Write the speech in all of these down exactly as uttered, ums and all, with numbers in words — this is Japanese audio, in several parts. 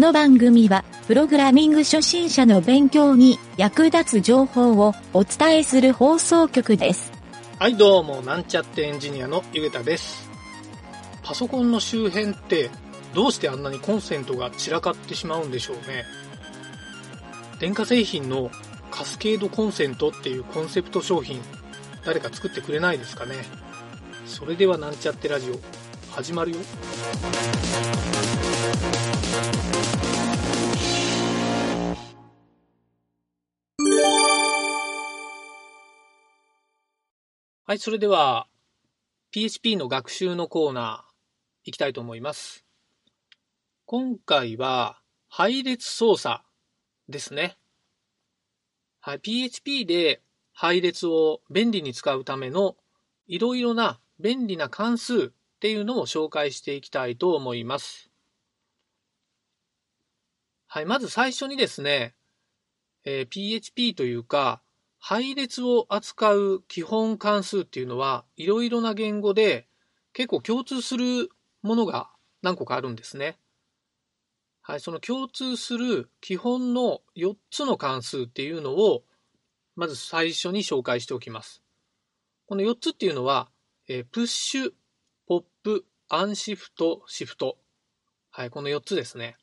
の番組はプログラミング初心者の勉強に役立つ情報をお伝えする放送局です。はい、どうも、なんちゃってエンジニアのゆげたです。パソコンの周辺ってどうしてあんなにコンセントが散らかってしまうんでしょうね。電化製品のカスケードコンセントっていうコンセプト商品、誰か作ってくれないですかね。それではなんちゃってラジオ始まるよ。はい、それでは ピーエイチピー の学習のコーナーいきたいと思います。今回は配列操作ですね。はい、ピーエイチピー で配列を便利に使うためのいろいろな便利な関数っていうのを紹介していきたいと思います。はい、まず最初にですね、えー、ピーエイチピー というか配列を扱う基本関数っていうのはいろいろな言語で結構共通するものが何個かあるんですね。はい、その共通する基本のよっつの関数っていうのをまず最初に紹介しておきます。このよっつっていうのは、えー、プッシュ、ポップ、アンシフト、シフト。はい、このよっつですね。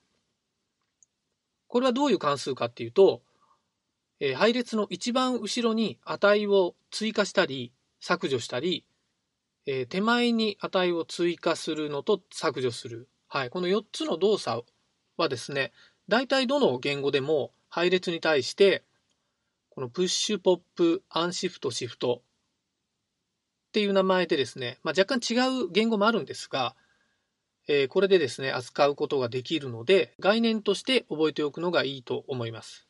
これはどういう関数かっていうと、えー、配列の一番後ろに値を追加したり削除したり、えー、手前に値を追加するのと削除する。はい、このよっつの動作はですね、大体どの言語でも配列に対して、このプッシュ、ポップ、アンシフト、シフト。っていう名前でですね、まあ、若干違う言語もあるんですが、えー、これでですね扱うことができるので概念として覚えておくのがいいと思います。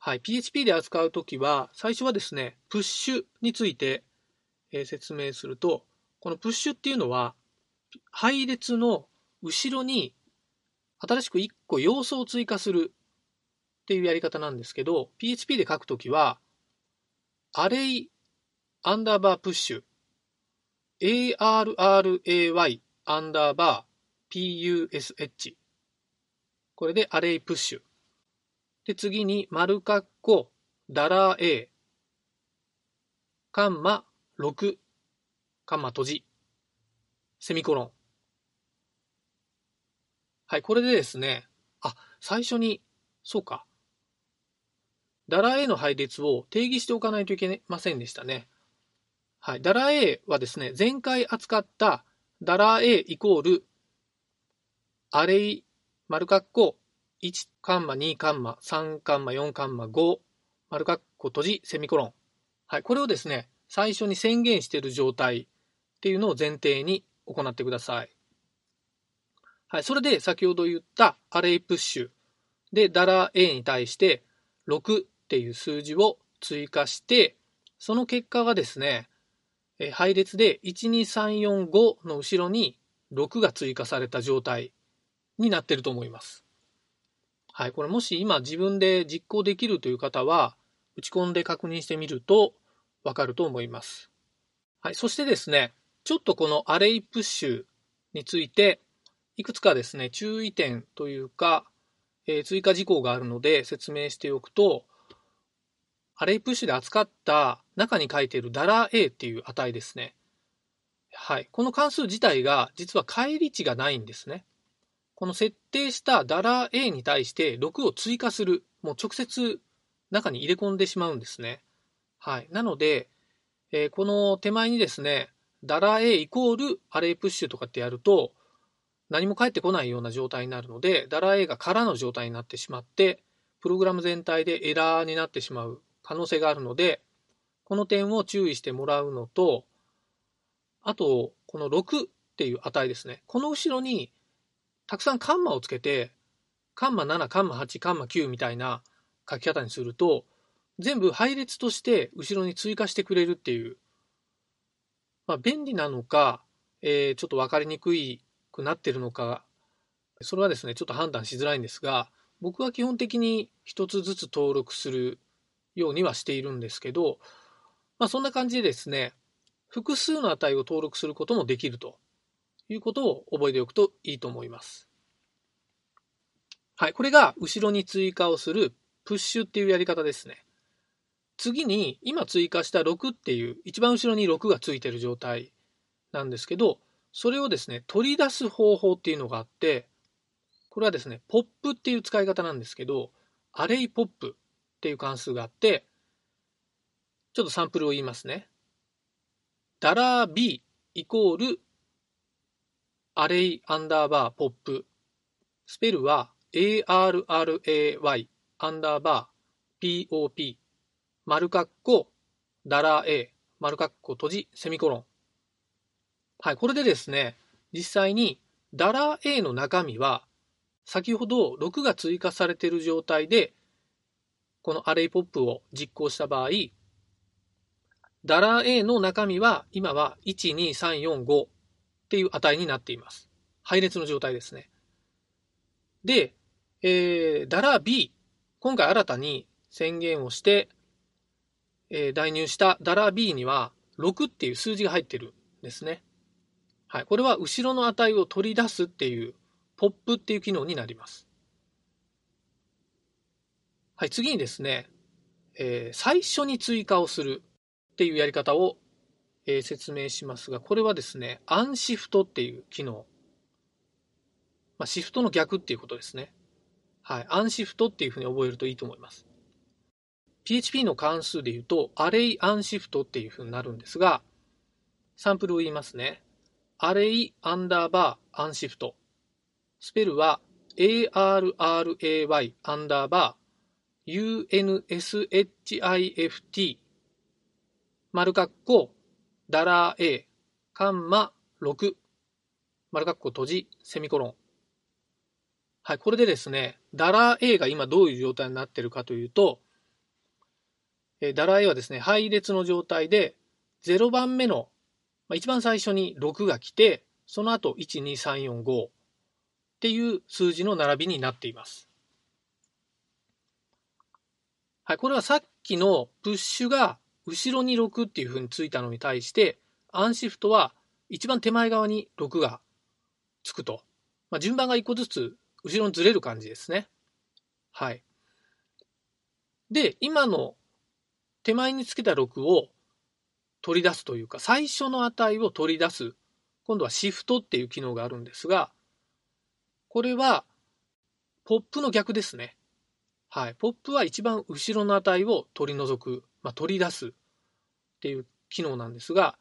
はい、ピーエイチピー で扱うときは最初はですねプッシュについて、えー、説明すると、このプッシュっていうのは配列の後ろに新しくいっこ要素を追加するっていうやり方なんですけど、 ピーエイチピー で書くときはアレイアンダーバープッシュ アレイ アンダーバー プッシュ、 これでアレイプッシュで、次に丸括弧ダラー A カンマろくカンマ閉じセミコロン。はい、これでですね、あ、最初にそうかダラー A の配列を定義しておかないといけませんでしたね。はい、ダラ A はですね、前回扱ったダラ A イコールアレイ丸括弧いちカンマにカンマさんカンマよんカンマご丸括弧閉じセミコロン。はい、これをですね最初に宣言している状態っていうのを前提に行ってください。はい、それで先ほど言ったアレイプッシュでダラ A に対してろくっていう数字を追加して、その結果がですね配列でいちにさんよんごの後ろにろくが追加された状態になっていると思います。はい、これもし今自分で実行できるという方は打ち込んで確認してみるとわかると思います。はい、そしてですね、ちょっとこのアレイプッシュについていくつかですね注意点というか、えー、追加事項があるので説明しておくと、アレイプッシュで扱った中に書いているダラ A っていう値ですね。はい、この関数自体が実は返り値がないんですね。この設定したダラ A に対してろくを追加する、もう直接中に入れ込んでしまうんですね。はい、なので、えー、この手前にですねダラ A イコールアレイプッシュとかってやると何も返ってこないような状態になるので、ダラ A が空の状態になってしまってプログラム全体でエラーになってしまう可能性があるので、この点を注意してもらうのと、あとこのろくっていう値ですね、この後ろにたくさんカンマをつけてカンマななカンマはちカンマきゅうみたいな書き方にすると全部配列として後ろに追加してくれるっていう、まあ、便利なのか、えー、ちょっと分かりにくくなってるのか、それはですねちょっと判断しづらいんですが、僕は基本的にひとつずつ登録するようにはしているんですけど、まあ、そんな感じでですね複数の値を登録することもできるということを覚えておくといいと思います。はい、これが後ろに追加をするプッシュっていうやり方ですね。次に今追加したろくっていう一番後ろにろくがついてる状態なんですけど、それをですね取り出す方法っていうのがあって、これはですねポップっていう使い方なんですけど、アレイポップっていう関数があって、ちょっとサンプルを言いますね。$b イコールアレイアンダーバーポップ、スペルは アレイ アンダーバー pop 丸括弧ダラ a 丸括弧閉じセミコロン。はい、これでですね実際にダラ a の中身は先ほどろくが追加されている状態でこのアレイポップを実行した場合、ダラ a の中身は今は いち、に、さん、よん、ごっていう値になっています。配列の状態ですね。で、えー、ダラ b、今回新たに宣言をして、えー、代入したダラ b にはろくっていう数字が入ってるんですね。はい、これは後ろの値を取り出すっていうポップっていう機能になります。はい、次にですね、えー、最初に追加をするっていうやり方をえー、説明しますが、これはですね、アンシフトっていう機能。まあ、シフトの逆っていうことですね。はい。アンシフトっていうふうに覚えるといいと思います。ピーエイチピー の関数で言うと、アレイアンシフトっていうふうになるんですが、サンプルを言いますね。アレイアンダーバーアンシフト。スペルは アレイ アンダーバー ユーエヌエスエイチアイエフティー 丸括弧ダラ A、カンマろく、丸括弧閉じ、セミコロン。はい、これでですね、ダラ A が今どういう状態になっているかというと、ダラ A はですね、配列の状態で、ゼロばんめの、一番最初にろくが来て、その後いち、に、さん、よん、ごっていう数字の並びになっています。はい、これはさっきのプッシュが、後ろにろくっていうふうについたのに対して、アンシフトは一番手前側にろくがつくと。まあ、順番がいっこずつ後ろにずれる感じですね。はい。で、今の手前につけたろくを取り出すというか、最初の値を取り出す。今度はシフトっていう機能があるんですが、これはポップの逆ですね。はい。ポップは一番後ろの値を取り除く。まあ、取り出すっていう機能なんですが、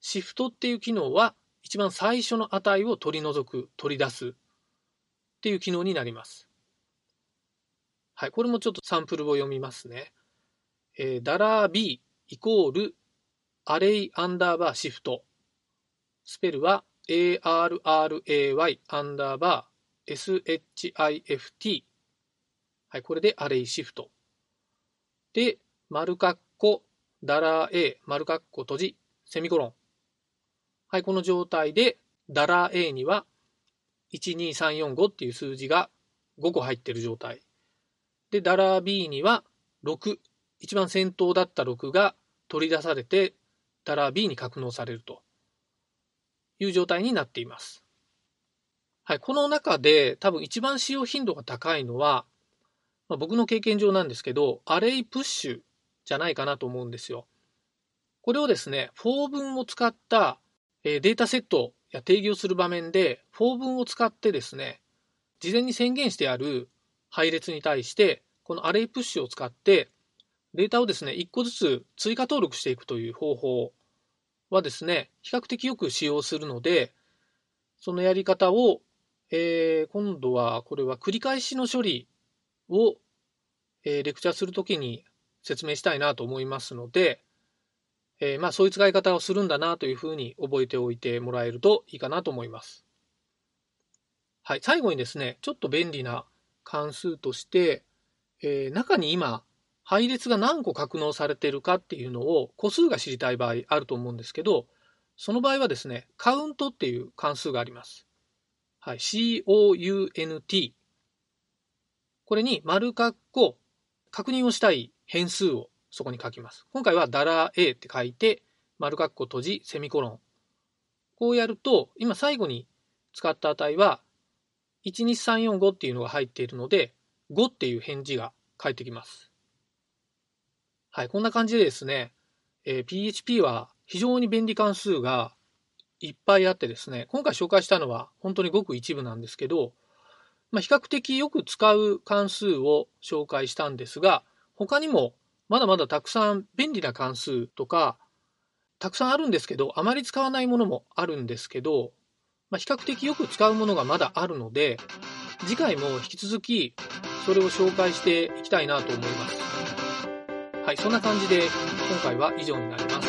シフトっていう機能は一番最初の値を取り除く、取り出すっていう機能になります。はい、これもちょっとサンプルを読みますね。えー、$b イコールアレイアンダーバーシフト。スペルは アレイ アンダーバー シフト。はい、これでアレイシフト。で、丸括弧、ダラ A、丸括弧閉じ、セミコロン。はい、この状態で、ダラ A には、いち、に、さん、よん、ごっていう数字がごこ入ってる状態。で、ダラ B には、ろく。一番先頭だったろくが取り出されて、ダラ B に格納されるという状態になっています。はい、この中で多分一番使用頻度が高いのは、まあ、僕の経験上なんですけど、アレイプッシュじゃないかなと思うんですよ。これをですね、for文を使ったデータセットや定義をする場面で、for文を使ってですね、事前に宣言してある配列に対して、このアレイプッシュを使って、データをですね、いっこずつ追加登録していくという方法はですね、比較的よく使用するので、そのやり方を、えー、今度はこれは繰り返しの処理を、えー、レクチャーするときに、説明したいなと思いますので、えー、まあそういう使い方をするんだなというふうに覚えておいてもらえるといいかなと思います。はい、最後にですね、ちょっと便利な関数として、えー、中に今配列が何個格納されているかっていうのを個数が知りたい場合あると思うんですけど、その場合はですね、カウントっていう関数があります。はい、カウント。これに丸括弧確認をしたい変数をそこに書きます。今回は$a って書いて、丸括弧閉じ、セミコロン。こうやると、今最後に使った値は、いちにさんよんごっていうのが入っているので、ごっていう返事が返ってきます。はい、こんな感じでですね、えー、ピーエイチピー は非常に便利関数がいっぱいあってですね、今回紹介したのは本当にごく一部なんですけど、まあ、比較的よく使う関数を紹介したんですが、他にもまだまだたくさん便利な関数とか、たくさんあるんですけど、あまり使わないものもあるんですけど、まあ、比較的よく使うものがまだあるので、次回も引き続きそれを紹介していきたいなと思います。はい、そんな感じで今回は以上になります。